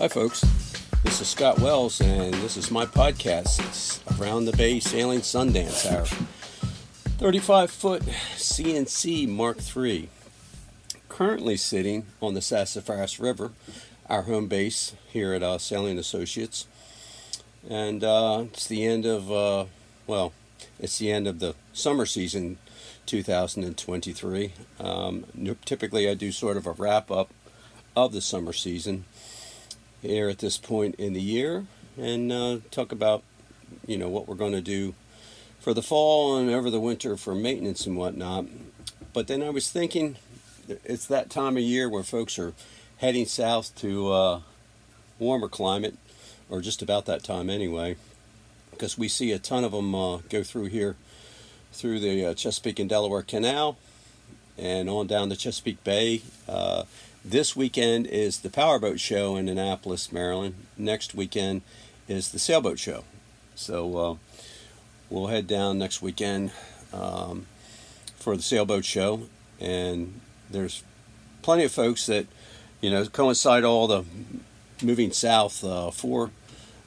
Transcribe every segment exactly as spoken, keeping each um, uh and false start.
Hi folks, this is Scott Wells and this is my podcast. It's Around the Bay Sailing Sundance Hour. thirty-five foot C N C Mark three. Currently sitting on the Sassafras River, our home base here at uh, Sailing Associates. And uh, it's the end of, uh, well, it's the end of the summer season two thousand twenty-three. Um, typically I do sort of a wrap up of the summer season here at this point in the year, and uh, talk about, you know, what we're going to do for the fall and over the winter for maintenance and whatnot. But then I was thinking, it's that time of year where folks are heading south to uh, warmer climate, or just about that time anyway, because we see a ton of them uh, go through here through the uh, Chesapeake and Delaware Canal and on down the Chesapeake Bay. Uh, This weekend is the Powerboat Show in Annapolis, Maryland. Next weekend is the Sailboat Show. So uh, we'll head down next weekend um, for the Sailboat Show. And there's plenty of folks that, you know, coincide all the moving south uh, for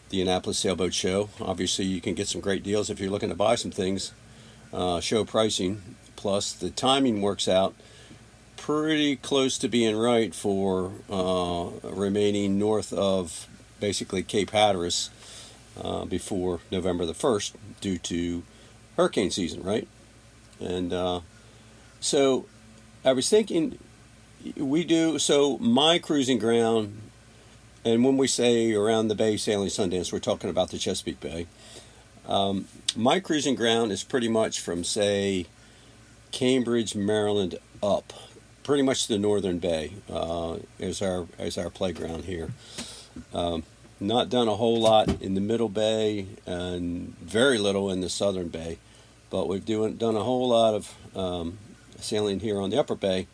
the Annapolis Sailboat Show. Obviously, you can get some great deals if you're looking to buy some things. Uh, show pricing, plus the timing works out pretty close to being right for uh, remaining north of basically Cape Hatteras uh, before November the first due to hurricane season, right? And uh, so I was thinking we do, so my cruising ground, and when we say Around the Bay Sailing Sundance, we're talking about the Chesapeake Bay. Um, my cruising ground is pretty much from, say, Cambridge, Maryland up. Pretty much the northern bay uh, is our is our playground here. Um, not done a whole lot in the middle bay and very little in the southern bay, but we've doing done a whole lot of um, sailing here on the upper bay.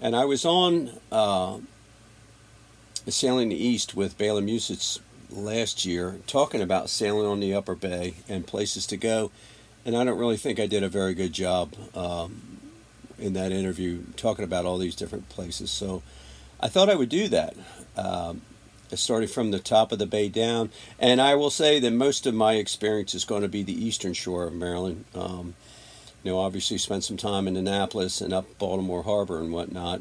And I was on uh, Sailing the East with Bela Musitz last year, talking about sailing on the upper bay and places to go. And I don't really think I did a very good job Um, in that interview, talking about all these different places. So I thought I would do that. Um, I started from the top of the bay down, and I will say that most of my experience is going to be the eastern shore of Maryland. Um, you know, obviously spent some time in Annapolis and up Baltimore Harbor and whatnot.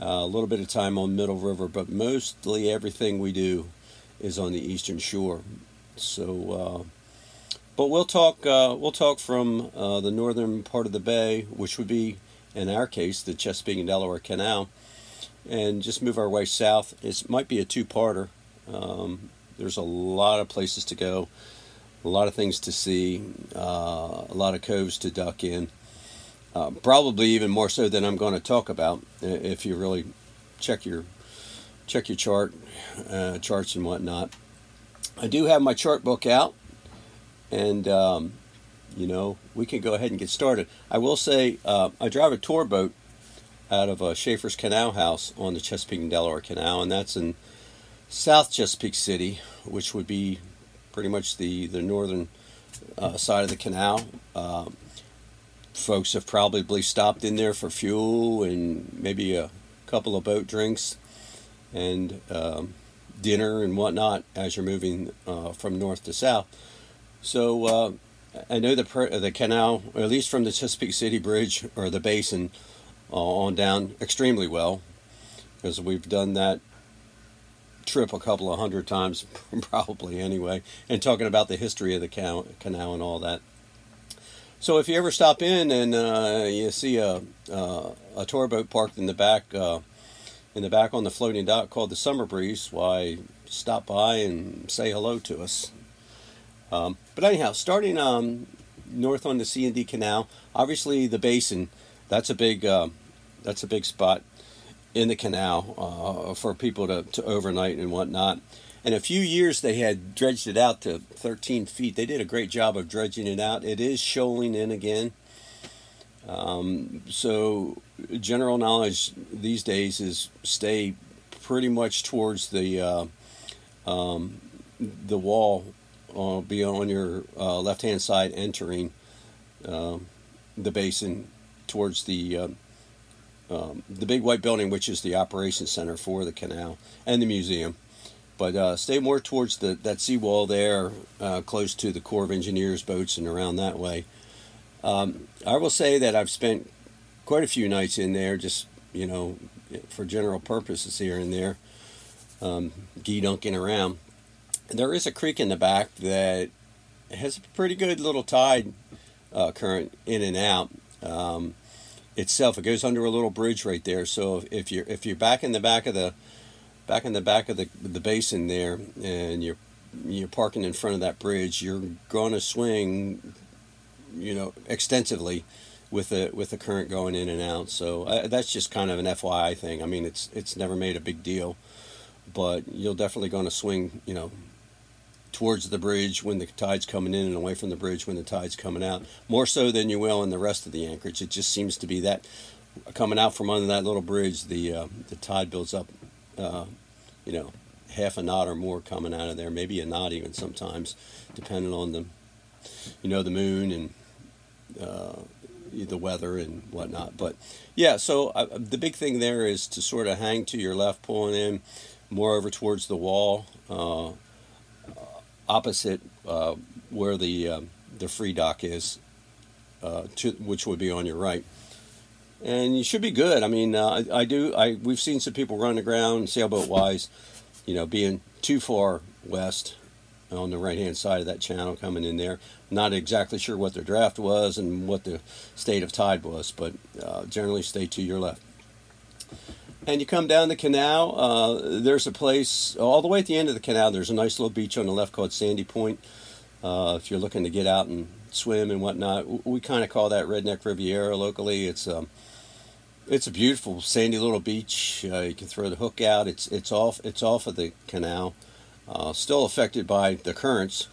Uh, a little bit of time on Middle River, but mostly everything we do is on the eastern shore. So, uh, but we'll talk, uh, we'll talk from uh, the northern part of the bay, which would be, in our case, the Chesapeake and Delaware Canal, and just move our way south. It might be a two-parter. Um, there's a lot of places to go, a lot of things to see, uh, a lot of coves to duck in, uh, probably even more so than I'm going to talk about if you really check your check your chart, uh, charts and whatnot. I do have my chart book out, and um, you know, we can go ahead and get started. I will say, uh, I drive a tour boat out of uh, Schaefer's Canal House on the Chesapeake and Delaware Canal, and that's in South Chesapeake City, which would be pretty much the, the northern uh, side of the canal. Uh, folks have probably stopped in there for fuel and maybe a couple of boat drinks and um, dinner and whatnot as you're moving uh, from north to south. So, uh, I know the the canal, or at least from the Chesapeake City Bridge or the basin uh, on down, extremely well, because we've done that trip a couple of hundred times probably anyway, and talking about the history of the canal, canal and all that. So if you ever stop in and uh, you see a uh, a tour boat parked in the back uh, in the back on the floating dock called the Summer Breeze, why, stop by and say hello to us. Um, but anyhow, starting um, north on the C and D Canal, obviously the basin, that's a big uh, that's a big spot in the canal uh, for people to, to overnight and whatnot. In a few years, they had dredged it out to thirteen feet. They did a great job of dredging it out. It is shoaling in again. Um, so general knowledge these days is stay pretty much towards the uh, um, the wall. Uh, be on your uh, left-hand side entering uh, the basin towards the uh, um, the big white building, which is the operations center for the canal and the museum. But uh, stay more towards the that seawall there, uh, close to the Corps of Engineers boats and around that way. Um, I will say that I've spent quite a few nights in there, just, you know, for general purposes here and there, um, gee-dunking around. There is a creek in the back that has a pretty good little tide uh, current in and out um, itself. It goes under a little bridge right there. So if you're if you're back in the back of the back in the back of the the basin there, and you're you're parking in front of that bridge, you're going to swing, you know, extensively with the with the current going in and out. So uh, that's just kind of an F Y I thing. I mean, it's it's never made a big deal, but you're definitely going to swing, you know, towards the bridge when the tide's coming in and away from the bridge when the tide's coming out, more so than you will in the rest of the anchorage. It just seems to be that coming out from under that little bridge, the uh, the tide builds up. Uh, you know, half a knot or more coming out of there, maybe a knot even sometimes, depending on the, you know, the moon and uh, the weather and whatnot. But yeah, so uh, the big thing there is to sort of hang to your left, pulling in more over towards the wall, uh, opposite uh, where the uh, the free dock is, uh, to, which would be on your right. And you should be good. I mean, uh, I, I do. I we've seen some people run aground sailboat wise, you know, being too far west on the right hand side of that channel coming in there. Not exactly sure what their draft was and what the state of tide was, but uh, generally stay to your left. And you come down the canal. Uh, there's a place all the way at the end of the canal. There's a nice little beach on the left called Sandy Point. Uh, if you're looking to get out and swim and whatnot, we kind of call that Redneck Riviera locally. It's um. It's a beautiful sandy little beach. Uh, you can throw the hook out. It's it's off it's off of the canal, uh, still affected by the currents,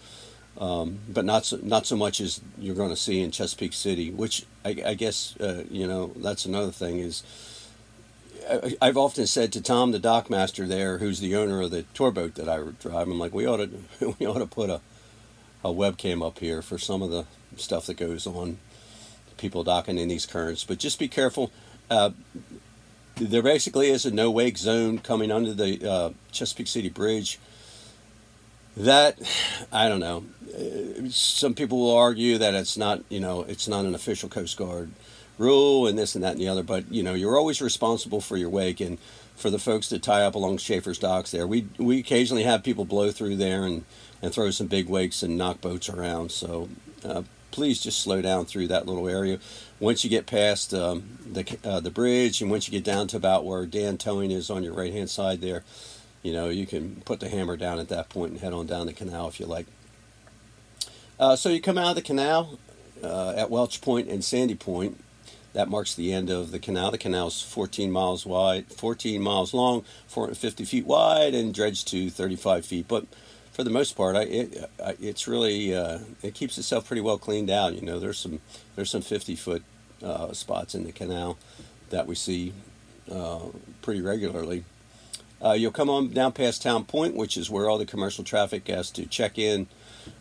um, but not so, not so much as you're going to see in Chesapeake City. Which I, I guess uh, you know, that's another thing is I, I've often said to Tom, the dockmaster there, who's the owner of the tour boat that I drive. I'm like, we ought to we ought to put a a webcam up here for some of the stuff that goes on, people docking in these currents. But just be careful. Uh, there basically is a no-wake zone coming under the uh, Chesapeake City Bridge. That, I don't know, some people will argue that it's not, you know, it's not an official Coast Guard rule and this and that and the other, but, you know, you're always responsible for your wake. And for the folks that tie up along Schaefer's docks there, we we occasionally have people blow through there and, and throw some big wakes and knock boats around, so uh, please just slow down through that little area. Once you get past um, the uh, the bridge, and once you get down to about where Dan Towing is on your right-hand side there, you know, you can put the hammer down at that point and head on down the canal if you like. Uh, so you come out of the canal uh, at Welch Point and Sandy Point. That marks the end of the canal. The canal's fourteen miles wide, fourteen miles long, four hundred fifty feet wide, and dredged to thirty-five feet. But for the most part, I, it I, it's really uh, it keeps itself pretty well cleaned out. You know, there's some there's some fifty foot uh, spots in the canal that we see uh, pretty regularly. Uh, you'll come on down past Town Point, which is where all the commercial traffic has to check in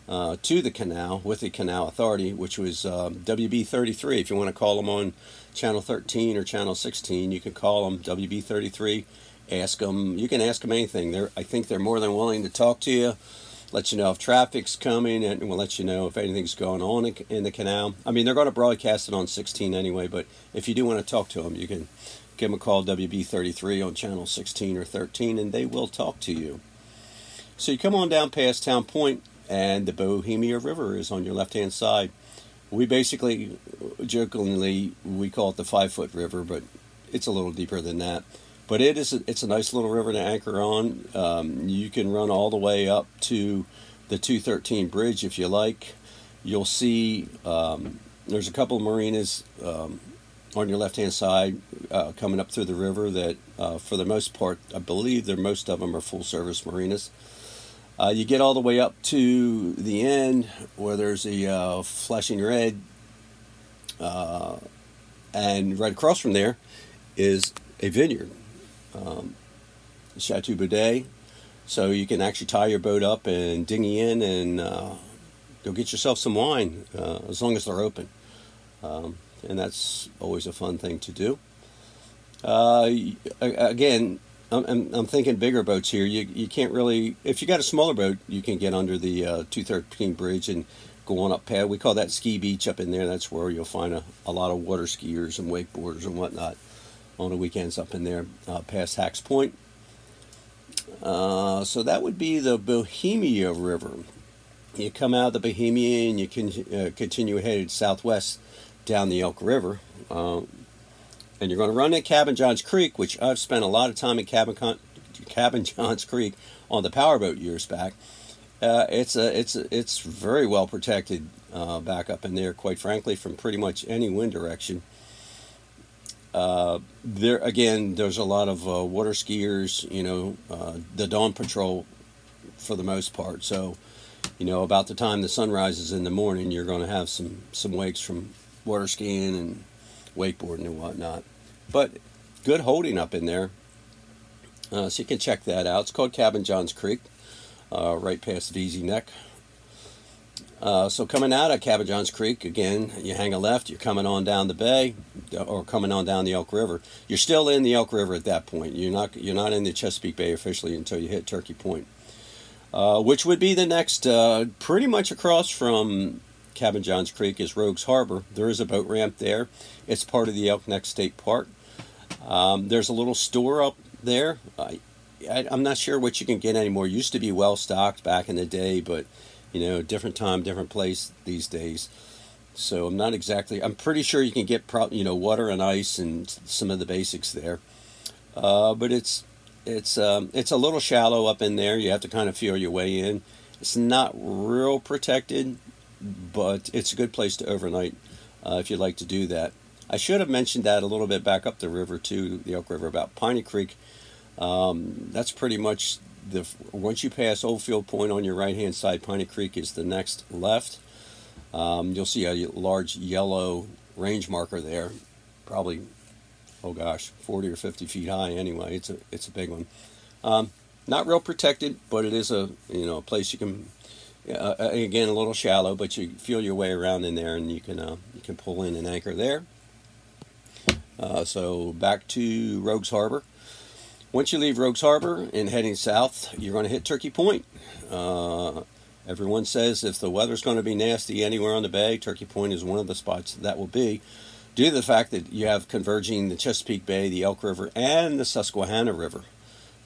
uh, to the canal with the Canal Authority, which was um, W B thirty-three. If you want to call them on Channel thirteen or Channel sixteen, you can call them W B thirty-three. Ask them. You can ask them anything. They're, I think they're more than willing to talk to you, let you know if traffic's coming, and will let you know if anything's going on in the canal. I mean, they're going to broadcast it on sixteen anyway, but if you do want to talk to them, you can give them a call, W B thirty-three on Channel sixteen or thirteen, and they will talk to you. So you come on down past Town Point, and the Bohemia River is on your left-hand side. We basically, jokingly, we call it the five-foot river, but it's a little deeper than that. But it is a, it's a nice little river to anchor on. Um, you can run all the way up to the two thirteen bridge if you like. You'll see um, there's a couple of marinas um, on your left-hand side uh, coming up through the river that, uh, for the most part, I believe they're, most of them are full-service marinas. Uh, you get all the way up to the end where there's a uh, flashing red, uh, and right across from there is a vineyard. Um, Chateau Boudet, so you can actually tie your boat up and dinghy in and uh, go get yourself some wine, uh, as long as they're open, um, and that's always a fun thing to do. Uh, again, I'm, I'm, I'm thinking bigger boats here. You you can't really, if you got a smaller boat, you can get under the uh, two thirteen bridge and go on up pad. We call that ski beach up in there. That's where you'll find a, a lot of water skiers and wakeboarders and whatnot on the weekends up in there, uh, past Hacks Point. Uh, so that would be the Bohemia River. You come out of the Bohemia and you can uh, continue headed southwest down the Elk River. Uh, and you're going to run at Cabin John's Creek, which I've spent a lot of time at Cabin, Con- Cabin John's Creek on the powerboat years back. Uh, it's a, it's a, it's very well protected uh, back up in there, quite frankly, from pretty much any wind direction. Uh, there again, there's a lot of uh, water skiers, you know, uh, the dawn patrol for the most part. So, you know, about the time the sun rises in the morning, you're going to have some, some wakes from water skiing and wakeboarding and whatnot. But good holding up in there. Uh, so you can check that out. It's called Cabin John's Creek, uh, right past V Z Neck. Uh, so coming out of Cabin John's Creek, again, you hang a left, you're coming on down the bay, or coming on down the Elk River. You're still in the Elk River at that point. You're not you're not in the Chesapeake Bay officially until you hit Turkey Point, uh, which would be the next, uh, pretty much across from Cabin John's Creek is Rogues Harbor. There is a boat ramp there. It's part of the Elk Neck State Park. Um, there's a little store up there. I, I, I'm not sure what you can get anymore. It used to be well-stocked back in the day, but... you know, different time, different place these days. So I'm not exactly, I'm pretty sure you can get, pro, you know, water and ice and some of the basics there. Uh, but it's, it's, um, it's a little shallow up in there. You have to kind of feel your way in. It's not real protected, but it's a good place to overnight uh, if you'd like to do that. I should have mentioned that a little bit back up the river to the Elk River about Piney Creek. Um, that's pretty much... The, once you pass Oldfield Point on your right-hand side, Piney Creek is the next left. Um, you'll see a large yellow range marker there, probably, oh gosh, forty or fifty feet high anyway. It's a it's a big one. Um, not real protected, but it is a you know a place you can, uh, again, a little shallow, but you feel your way around in there, and you can, uh, you can pull in and anchor there. Uh, so back to Rogues Harbor. Once you leave Rogues Harbor and heading south, you're going to hit Turkey Point. Uh, everyone says if the weather's going to be nasty anywhere on the bay, Turkey Point is one of the spots that will be, due to the fact that you have converging the Chesapeake Bay, the Elk River, and the Susquehanna River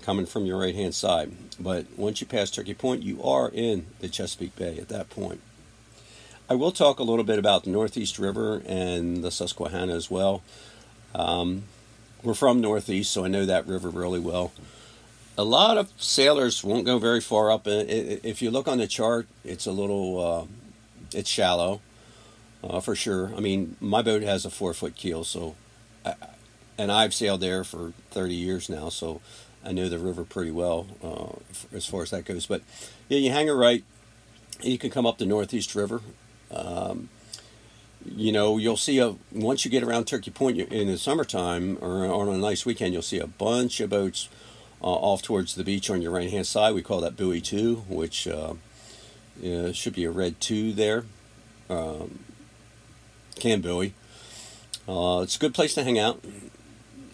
coming from your right-hand side. But once you pass Turkey Point, you are in the Chesapeake Bay at that point. I will talk a little bit about the Northeast River and the Susquehanna as well. Um... We're from Northeast, so I know that river really well. A lot of sailors won't go very far up. If you look on the chart, it's a little, uh, it's shallow, uh, for sure. I mean, my boat has a four-foot keel, so, I, and I've sailed there for thirty years now, so I know the river pretty well uh, as far as that goes. But yeah, you hang a right, you can come up the Northeast River. Um, You know, you'll see, a once you get around Turkey Point in the summertime or on a nice weekend, you'll see a bunch of boats uh, off towards the beach on your right-hand side. We call that buoy two, which uh, uh, should be a red two there, um, can buoy. Uh, it's a good place to hang out.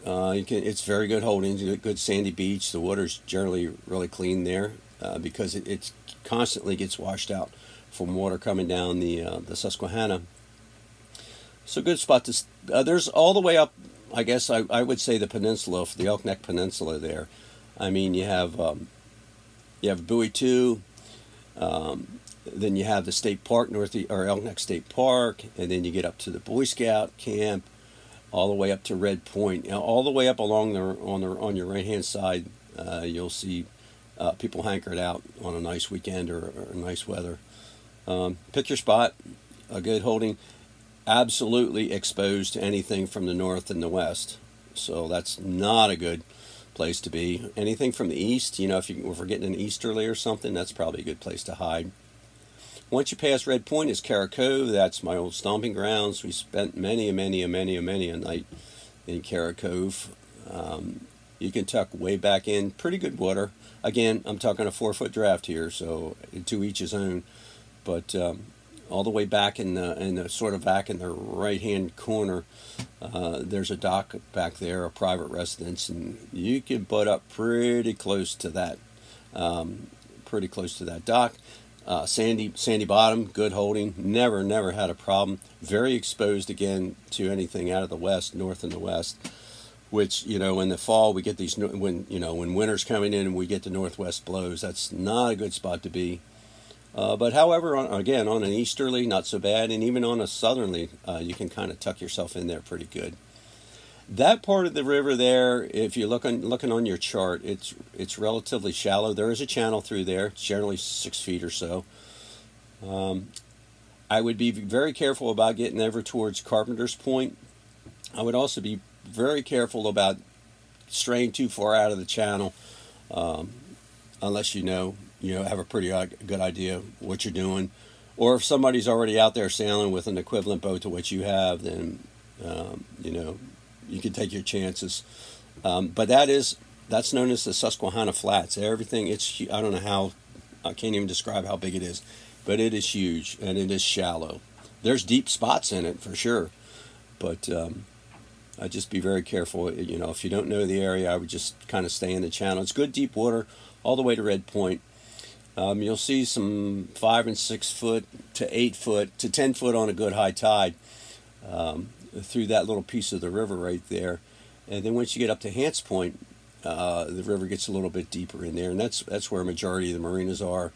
Uh, you can, it's very good holdings, a good sandy beach. The water's generally really clean there uh, because it it's constantly gets washed out from water coming down the uh, the Susquehanna. So good spot to, uh, there's all the way up, I guess I, I would say the peninsula, the Elk Neck Peninsula there. I mean, you have um, you have Buoy two, um, then you have the State Park, North, or Elk Neck State Park, and then you get up to the Boy Scout camp, all the way up to Red Point. Now, all the way up along the, on, the, on your right-hand side, uh, you'll see uh, people hankered out on a nice weekend or, or nice weather. Um, pick your spot, a good holding. Absolutely exposed to anything from the north and the west, so that's not a good place to be. Anything from the east, you know, if, you, if we're getting an easterly or something, that's probably a good place to hide. Once you pass Red Point, is Cara Cove. That's my old stomping grounds. We spent many, many, many, many a night in Cara Cove. Um, you can tuck way back in. Pretty good water. Again, I'm talking a four-foot draft here, so to each his own. But um, all the way back in the, in the sort of back in the right-hand corner, uh, there's a dock back there, a private residence, and you can butt up pretty close to that, um, pretty close to that dock. Uh, sandy, sandy bottom, good holding. Never, never had a problem. Very exposed again to anything out of the west, north and the west. Which, you know, in the fall we get these, when, you know, when winter's coming in and we get the northwest blows, that's not a good spot to be. Uh, but however, on, again, on an easterly, not so bad, and even on a southerly, uh, you can kind of tuck yourself in there pretty good. That part of the river there, if you're looking looking on your chart, it's it's relatively shallow. There is a channel through there. It's generally six feet or so. Um, I would be very careful about getting ever towards Carpenter's Point. I would also be very careful about straying too far out of the channel, um, unless you know you know have a pretty good idea what you're doing, or if somebody's already out there sailing with an equivalent boat to what you have, then um, you know you can take your chances. Um, but that is that's known as the Susquehanna Flats. Everything it's I don't know how I can't even describe how big it is, but it is huge and it is shallow. There's deep spots in it for sure, but um, I'd just be very careful. You know, if you don't know the area, I would just kind of stay in the channel. It's good deep water all the way to Red Point. Um, you'll see some five and six foot to eight foot to ten foot on a good high tide um, through that little piece of the river right there. And then once you get up to Hants Point, uh, the river gets a little bit deeper in there, and that's that's where a majority of the marinas are.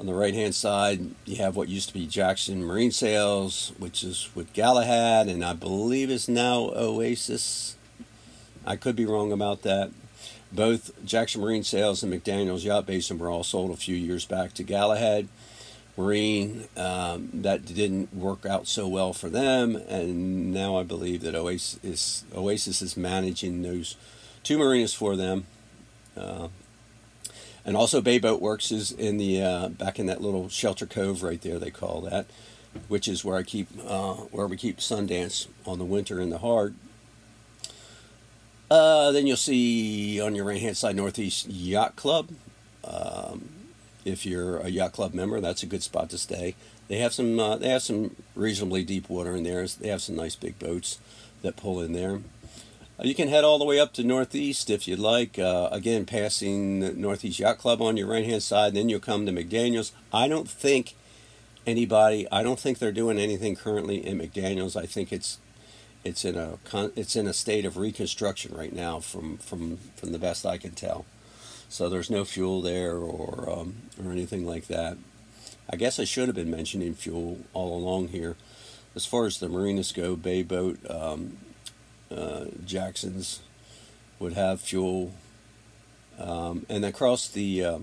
On the right-hand side, you have what used to be Jackson Marine Sales, which is with Galahad, and I believe is now Oasis. I could be wrong about that. Both Jackson Marine Sales and McDaniel's Yacht Basin were all sold a few years back to Galahad Marine. Um, that didn't work out so well for them, and now I believe that Oasis is, Oasis is managing those two marinas for them. Uh, And also Bay Boat Works is in the, uh, back in that little shelter cove right there, they call that, which is where I keep, uh, where we keep Sundance on the winter in the hard. Uh, then you'll see on your right-hand side, Northeast Yacht Club. Um, if you're a Yacht Club member, that's a good spot to stay. They have some, uh, they have some reasonably deep water in there. They have some nice big boats that pull in there. You can head all the way up to Northeast if you'd like. Uh, again, passing Northeast Yacht Club on your right-hand side, then you'll come to McDaniel's. I don't think anybody, I don't think they're doing anything currently in McDaniel's. I think it's it's in a it's in a state of reconstruction right now, from from, from the best I can tell. So there's no fuel there or um, or anything like that. I guess I should have been mentioning fuel all along here. As far as the marinas go, Bay Boat. Um, Uh, Jackson's would have fuel, um, and across the uh,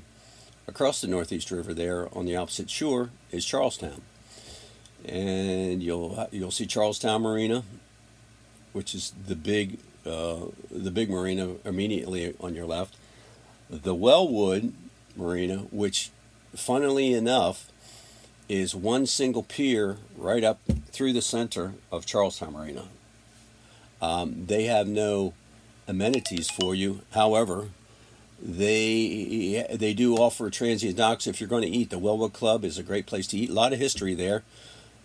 across the Northeast River there on the opposite shore is Charlestown, and you'll you'll see Charlestown Marina, which is the big uh, the big marina immediately on your left, the Wellwood Marina, which funnily enough is one single pier right up through the center of Charlestown Marina. Um, they have no amenities for you. However, they they do offer transient docks if you're going to eat. The Wellwood Club is a great place to eat. A lot of history there.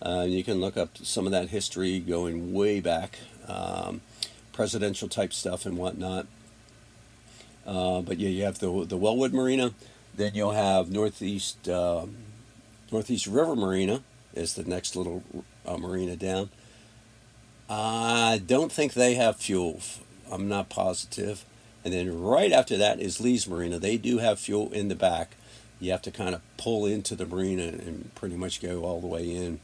Uh, you can look up some of that history going way back, um, presidential type stuff and whatnot. Uh, but yeah, you have the the Wellwood Marina. Then you'll have Northeast uh, Northeast River Marina is the next little uh, marina down. I don't think they have fuel. I'm not positive. And then right after that is Lee's Marina. They do have fuel in the back. You have to kind of pull into the marina and pretty much go all the way in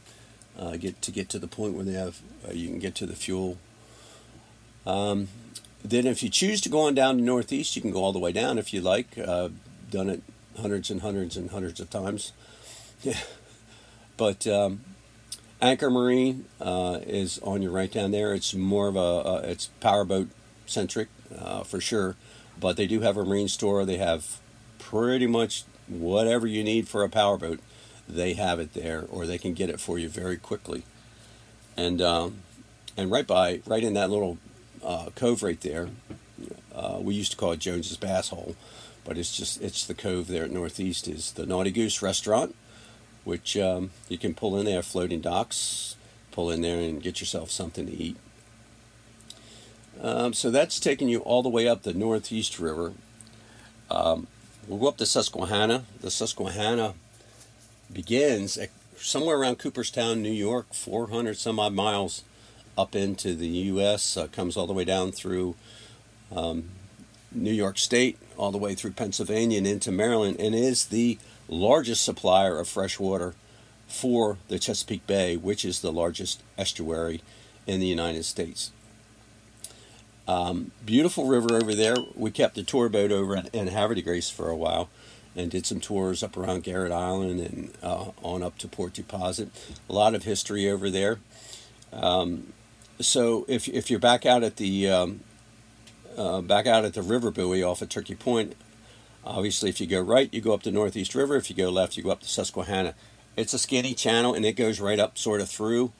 uh, get to get to the point where they have uh, you can get to the fuel. Um, then if you choose to go on down to Northeast, you can go all the way down if you like. Uh, done it hundreds and hundreds and hundreds of times. Yeah, but. Um, Anchor Marine uh, is on your right down there. It's more of a, uh, it's powerboat centric uh, for sure. But they do have a marine store. They have pretty much whatever you need for a powerboat. They have it there, or they can get it for you very quickly. And um, and right by, right in that little uh, cove right there, uh, we used to call it Jones's Bass Hole. But it's just, it's the cove there at Northeast is the Naughty Goose Restaurant, which um, you can pull in there, floating docks, pull in there and get yourself something to eat. Um, so that's taking you all the way up the Northeast River. Um, we'll go up the Susquehanna. The Susquehanna begins at somewhere around Cooperstown, New York, four hundred some odd miles up into the U S, uh, comes all the way down through um, New York State, all the way through Pennsylvania and into Maryland, and is the largest supplier of fresh water for the Chesapeake Bay, which is the largest estuary in the United States. Um, beautiful river over there. We kept the tour boat over in, in Havre de Grace for a while and did some tours up around Garrett Island and uh, on up to Port Deposit. A lot of history over there. Um, so if if you're back out at the um, uh, back out at the river buoy off of Turkey Point, obviously if you go right, you go up the Northeast River. If you go left, you go up the Susquehanna. It's a skinny channel, and it goes right up sort of through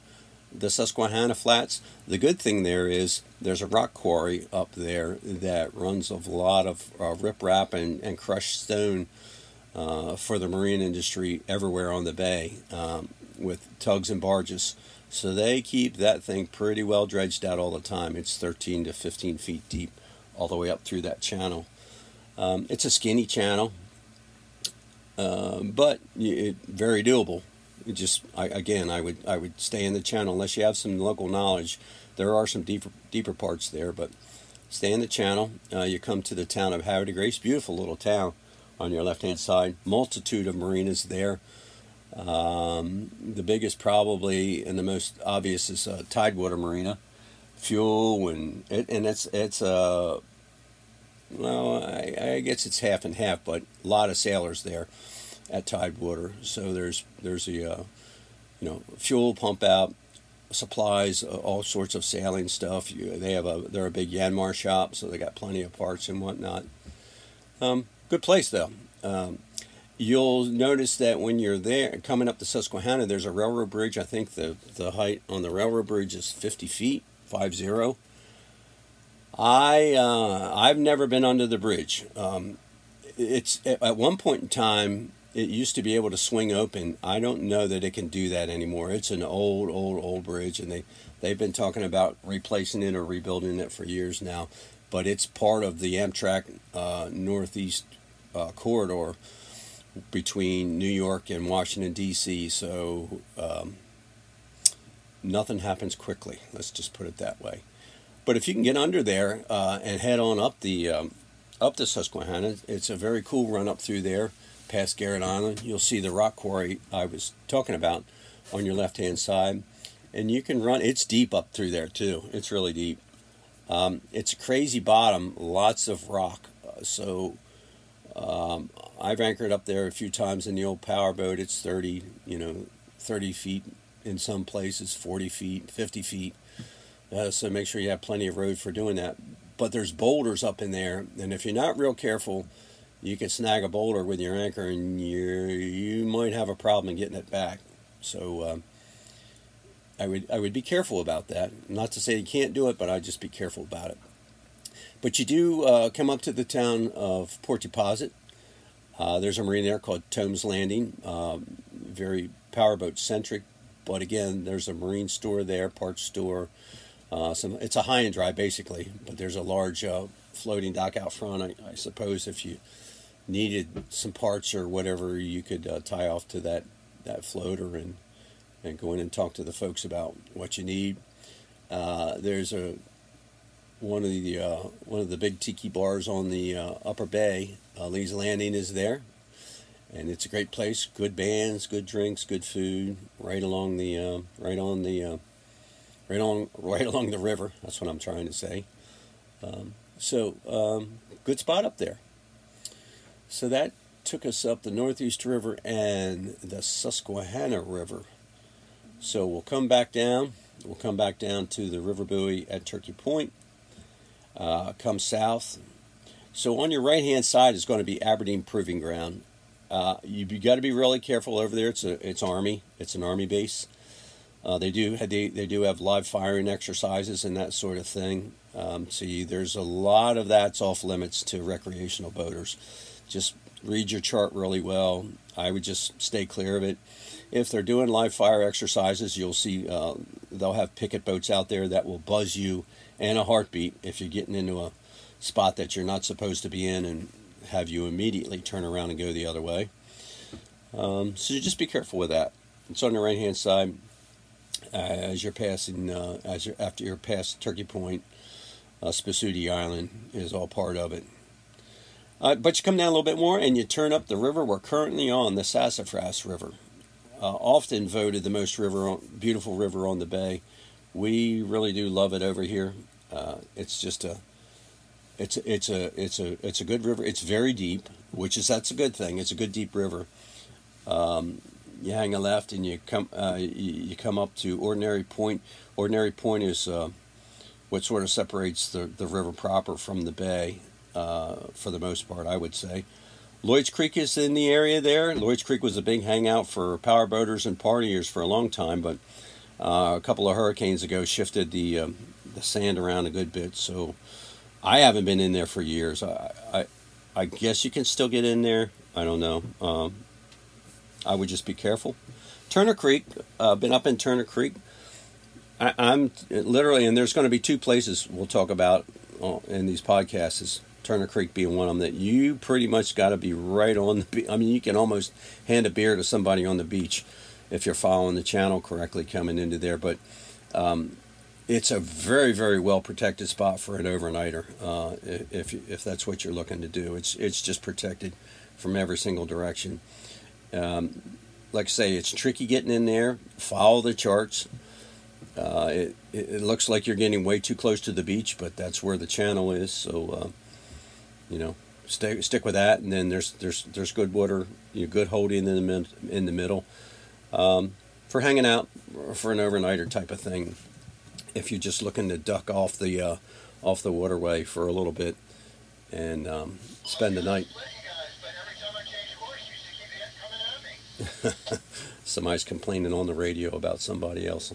the Susquehanna Flats. The good thing there is there's a rock quarry up there that runs a lot of uh, riprap and, and crushed stone uh, for the marine industry everywhere on the bay um, with tugs and barges. So they keep that thing pretty well dredged out all the time. It's thirteen to fifteen feet deep all the way up through that channel. Um, it's a skinny channel, uh, but it, very doable. It just I, again, I would I would stay in the channel unless you have some local knowledge. There are some deeper deeper parts there, but stay in the channel. Uh, you come to the town of Havre de Grace, beautiful little town on your left-hand side. Multitude of marinas there. Um, the biggest probably and the most obvious is uh, Tidewater Marina. Fuel and it, and it's it's a uh, well I, I guess it's half and half, but a lot of sailors there at Tidewater. So there's there's a uh, you know fuel pump out, supplies, uh, all sorts of sailing stuff. You, they have a they're a big Yanmar shop, so they got plenty of parts and whatnot. Um, good place though. Um, You'll notice that when you're there, coming up the Susquehanna, there's a railroad bridge. I think the, the height on the railroad bridge is fifty feet, five zero. I, uh, I've never been under the bridge. Um, it's at one point in time, it used to be able to swing open. I don't know that it can do that anymore. It's an old, old, old bridge, and they, they've been talking about replacing it or rebuilding it for years now. But it's part of the Amtrak uh, Northeast uh, corridor between New York and Washington, D C, so um, nothing happens quickly. Let's just put it that way. But if you can get under there uh, and head on up the um, up the Susquehanna, it's a very cool run up through there, past Garrett Island. You'll see the rock quarry I was talking about on your left-hand side. And you can run. It's deep up through there, too. It's really deep. Um, it's a crazy bottom, lots of rock. Uh, so... Um, I've anchored up there a few times in the old powerboat. It's thirty, you know, thirty feet in some places, forty feet, fifty feet. Uh, so make sure you have plenty of road for doing that. But there's boulders up in there, and if you're not real careful, you can snag a boulder with your anchor, and you you might have a problem getting it back. So um, I would I would be careful about that. Not to say you can't do it, but I'd just be careful about it. But you do uh, come up to the town of Port Deposit. Uh, there's a marina there called Tome's Landing, um, very powerboat-centric. But again, there's a marine store there, parts store. Uh, some, it's a high and dry, basically. But there's a large uh, floating dock out front. I, I suppose if you needed some parts or whatever, you could uh, tie off to that, that floater and, and go in and talk to the folks about what you need. Uh, there's a... One of the uh, one of the big tiki bars on the uh, upper bay, uh, Lee's Landing, is there, and it's a great place. Good bands, good drinks, good food. Right along the uh, right on the uh, right on right along the river. That's what I'm trying to say. Um, so um, good spot up there. So that took us up the Northeast River and the Susquehanna River. So we'll come back down. We'll come back down to the river buoy at Turkey Point. Uh, come south. So on your right hand side is going to be Aberdeen Proving Ground. Uh, you've got to be really careful over there. It's a it's Army. It's an Army base. Uh, they do they they do have live firing exercises and that sort of thing. Um, so you, there's a lot of that's off limits to recreational boaters. Just read your chart really well. I would just stay clear of it. If they're doing live fire exercises, you'll see uh, they'll have picket boats out there that will buzz you and a heartbeat if you're getting into a spot that you're not supposed to be in and have you immediately turn around and go the other way. Um, so just be careful with that. It's on the right-hand side as you're passing, uh, as you're, after you're past Turkey Point, uh, Spasudi Island is all part of it. Uh, but you come down a little bit more and you turn up the river we're currently on, the Sassafras River. Uh, often voted the most river, on, beautiful river on the bay. We really do love it over here. Uh, it's just a, it's a, it's a, it's a, it's a good river. It's very deep, which is, that's a good thing. It's a good deep river. Um, you hang a left and you come, uh, you, you come up to Ordinary Point. Ordinary Point is uh, what sort of separates the, the river proper from the bay, uh, for the most part, I would say. Lloyd's Creek is in the area there. Lloyd's Creek was a big hangout for power boaters and partiers for a long time, but uh, a couple of hurricanes ago shifted the um, the sand around a good bit. So I haven't been in there for years. I I, I guess you can still get in there. I don't know. Um, I would just be careful. Turner Creek. Uh, been up in Turner Creek. I, I'm literally, and there's going to be two places we'll talk about in these podcasts. Is Turner Creek being one of them that you pretty much got to be right on the beach. I mean, you can almost hand a beer to somebody on the beach if you're following the channel correctly coming into there. But um, it's a very, very well protected spot for an overnighter, uh, if if that's what you're looking to do. It's it's just protected from every single direction. Um, like I say, it's tricky getting in there. Follow the charts. Uh, it, it looks like you're getting way too close to the beach, but that's where the channel is. So. Uh, You know, stay, stick with that, and then there's there's there's good water, you know, good holding in the mid, in the middle, um, for hanging out, or for an overnighter type of thing. If you're just looking to duck off the uh, off the waterway for a little bit, and um, spend the night. Somebody's complaining on the radio about somebody else,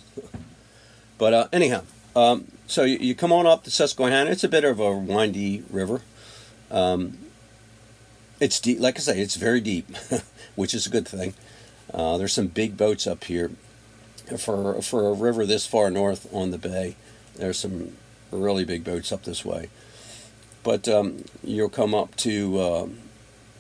but uh, anyhow, um, so you, you come on up the Susquehanna. It's a bit of a windy river. Um, it's deep, like I say, it's very deep, which is a good thing. Uh, there's some big boats up here for, for a river this far north on the bay. There's some really big boats up this way, but, um, you'll come up to, uh,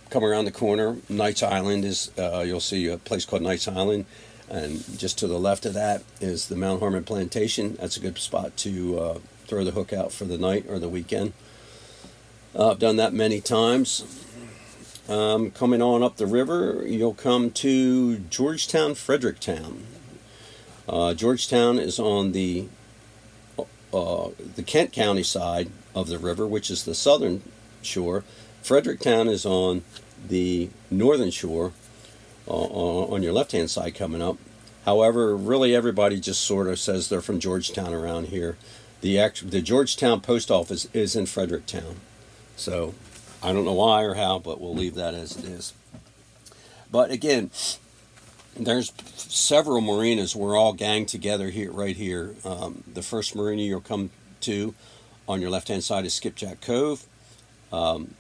come around the corner. Knights Island is, uh, you'll see a place called Knights Island. And just to the left of that is the Mount Harmon Plantation. That's a good spot to, uh, throw the hook out for the night or the weekend. Uh, I've done that many times. Um, coming on up the river, you'll come to Georgetown, Fredericktown. Uh, Georgetown is on the uh, the Kent County side of the river, which is the southern shore. Fredericktown is on the northern shore, uh, on your left-hand side coming up. However, really everybody just sort of says they're from Georgetown around here. The act- the Georgetown post office is in Fredericktown. So, I don't know why or how, but we'll leave that as it is. But again, there's several marinas. We're all ganged together here, right here. Um, the first marina you'll come to on your left-hand side is Skipjack Cove. Um,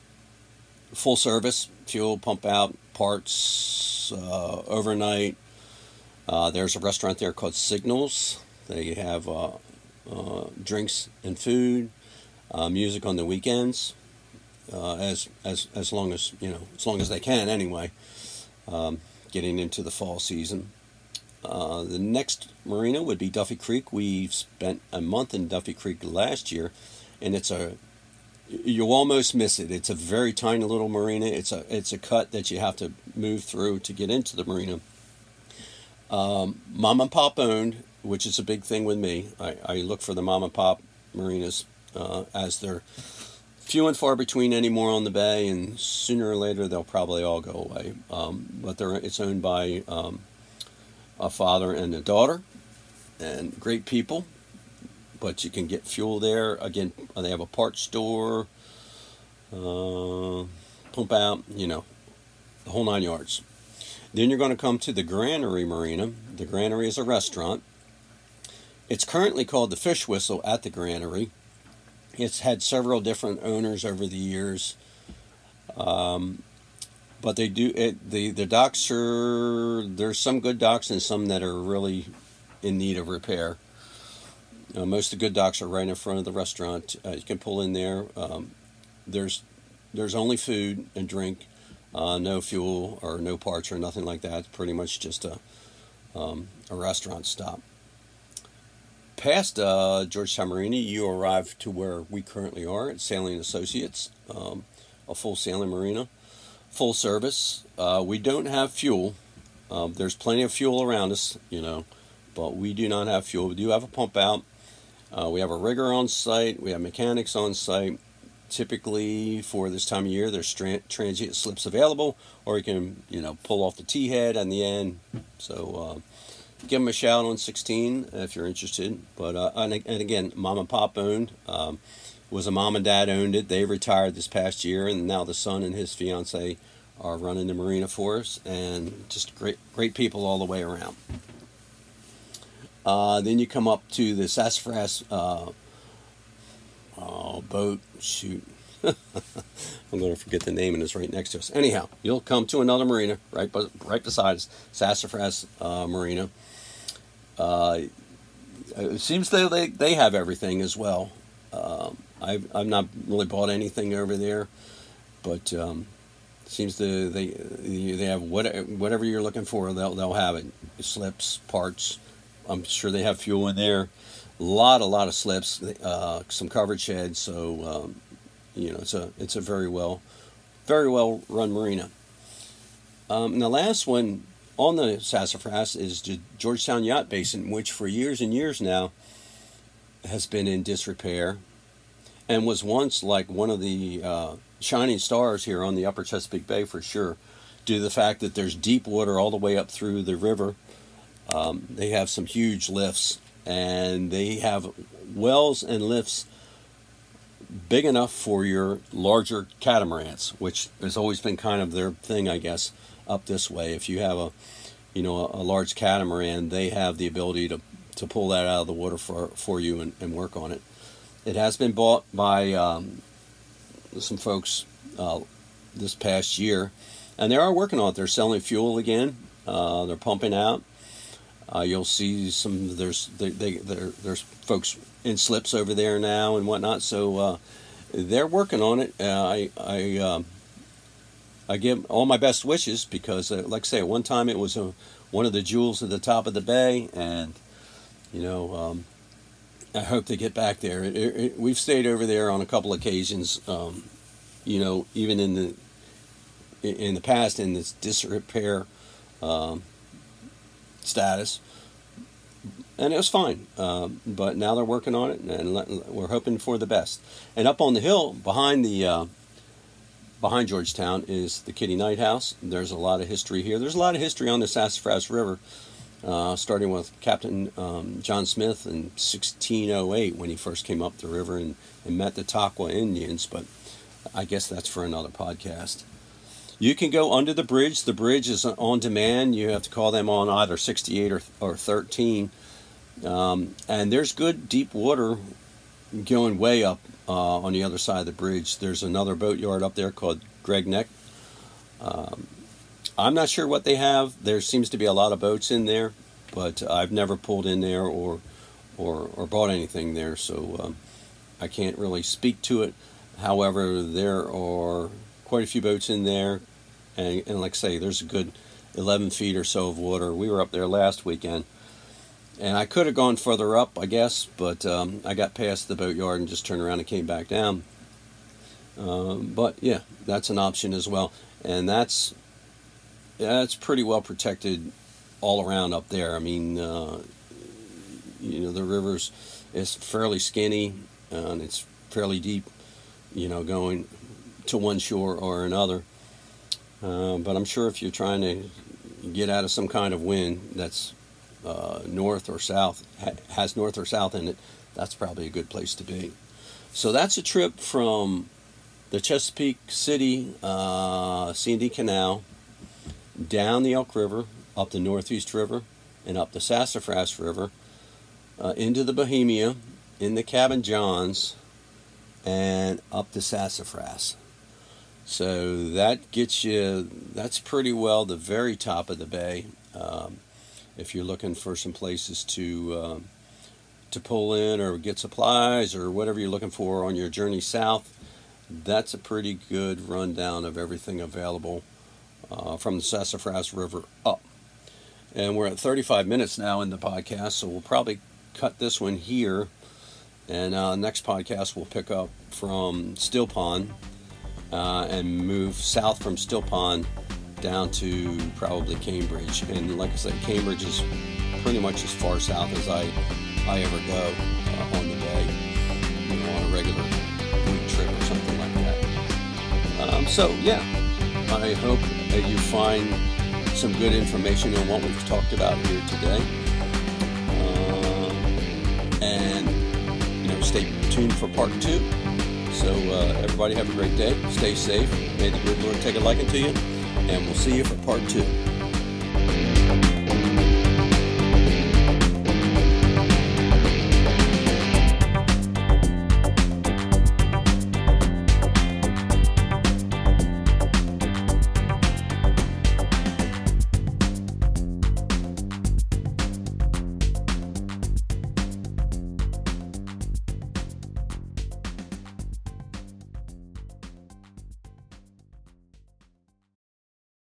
full service, fuel, pump out, parts, uh, overnight. Uh, there's a restaurant there called Signals. They have uh, uh, drinks and food, uh, music on the weekends. Uh, as as as long as you know, as long as they can. Anyway, um, getting into the fall season, uh, the next marina would be Duffy Creek. We spent a month in Duffy Creek last year, and it's a you almost miss it. It's a very tiny little marina. It's a it's a cut that you have to move through to get into the marina. Um, mom and pop owned, which is a big thing with me. I, I look for the mom and pop marinas uh, as they're few and far between anymore on the bay, and sooner or later they'll probably all go away. Um, but they're it's owned by um, a father and a daughter, and great people. But you can get fuel there. Again, they have a parts store, uh, pump out, you know, the whole nine yards. Then you're going to come to the Granary Marina. The Granary is a restaurant. It's currently called the Fish Whistle at the Granary. It's had several different owners over the years. Um, But they do it. The the docks are there's some good docks and some that are really in need of repair. Uh, most of the good docks are right in front of the restaurant. Uh, you can pull in there. Um, there's there's only food and drink, uh, no fuel or no parts or nothing like that. Pretty much just a um, a restaurant stop. Past uh, Georgetown Marina, you arrive to where we currently are at Sailing Associates, um, a full sailing marina, full service. Uh, we don't have fuel. Uh, there's plenty of fuel around us, you know, but we do not have fuel. We do have a pump out. Uh, we have a rigger on site. We have mechanics on site. Typically, for this time of year, there's tran- transient slips available, or you can, you know, pull off the T-head on the end. So, uh, give them a shout on sixteen if you're interested. But uh, and, and again, mom and pop owned. Um, it was a mom and dad owned it. They retired this past year, and now the son and his fiance are running the marina for us. And just great, great people all the way around. Uh, then you come up to the Sassafras uh, oh, boat. Shoot, I'm going to forget the name, and it's right next to us. Anyhow, you'll come to another marina right, right beside us, Sassafras uh, Marina. Uh, it seems they, they they have everything as well. Um, I've I've not really bought anything over there, but um, it seems to they they have what, whatever you're looking for. They'll they'll have it. Slips, parts. I'm sure they have fuel in there. A lot a lot of slips. Uh, some coverage heads. So um, you know it's a it's a very well very well run marina. Um, and the last one on the Sassafras is the Georgetown Yacht Basin, which for years and years now has been in disrepair and was once like one of the uh, shining stars here on the upper Chesapeake Bay for sure, due to the fact that there's deep water all the way up through the river. Um, they have some huge lifts, and they have wells and lifts big enough for your larger catamarans, which has always been kind of their thing, I guess. Up this way, if you have a, you know, a, a large catamaran, they have the ability to, to pull that out of the water for for you and, and work on it. It has been bought by um, some folks uh, this past year, and they are working on it. They're selling fuel again. Uh, they're pumping out. Uh, you'll see some there's they, they there there's folks in slips over there now and whatnot. So uh, they're working on it. Uh, I I. Um, I give all my best wishes because, uh, like I say, at one time it was a, one of the jewels at the top of the bay, and, you know, um, I hope they get back there. It, it, it, we've stayed over there on a couple occasions, um, you know, even in the in the past in this disrepair um, status, and it was fine. Um, but now they're working on it, and let, we're hoping for the best. And up on the hill behind the... Uh, Behind Georgetown is the Kitty Knight House. There's a lot of history here. There's a lot of history on the Sassafras River, uh, starting with Captain um, John Smith in sixteen oh eight when he first came up the river and, and met the Takwa Indians, but I guess that's for another podcast. You can go under the bridge. The bridge is on demand. You have to call them on either sixty-eight or, or thirteen, um, and there's good deep water going way up. Uh, on the other side of the bridge, there's another boatyard up there called Greg Neck. Um, I'm not sure what they have. There seems to be a lot of boats in there, but I've never pulled in there or or, or bought anything there, so um, I can't really speak to it. However, there are quite a few boats in there, and, and like I say, there's a good eleven feet or so of water. We were up there last weekend. And I could have gone further up, I guess, but um, I got past the boatyard and just turned around and came back down. Um, but yeah, that's an option as well, and that's that's pretty well protected all around up there. I mean, uh, you know, the river's is fairly skinny and it's fairly deep, you know, going to one shore or another. Uh, but I'm sure if you're trying to get out of some kind of wind, that's Uh, north or south ha- has north or south in it, that's probably a good place to be. So that's a trip from the Chesapeake City uh, C and D Canal down the Elk River, up the Northeast River, and up the Sassafras River, uh, into the Bohemia, in the Cabin John's, and up the Sassafras. So that gets you, that's pretty well the very top of the bay. Um, if you're looking for some places to um, to pull in or get supplies or whatever you're looking for on your journey south, that's a pretty good rundown of everything available uh, from the Sassafras River up. And we're at thirty-five minutes now in the podcast, so we'll probably cut this one here. And uh, next podcast we'll pick up from Still Pond uh, and move south from Still Pond down to probably Cambridge. And like I said, Cambridge is pretty much as far south as I, I ever go uh, on the bay, you know, on a regular week trip or something like that. Um, so yeah, I hope that you find some good information on what we've talked about here today. Um, and, you know, stay tuned for part two. So uh, everybody have a great day. Stay safe. May the good Lord take a liking to you. And we'll see you for part two.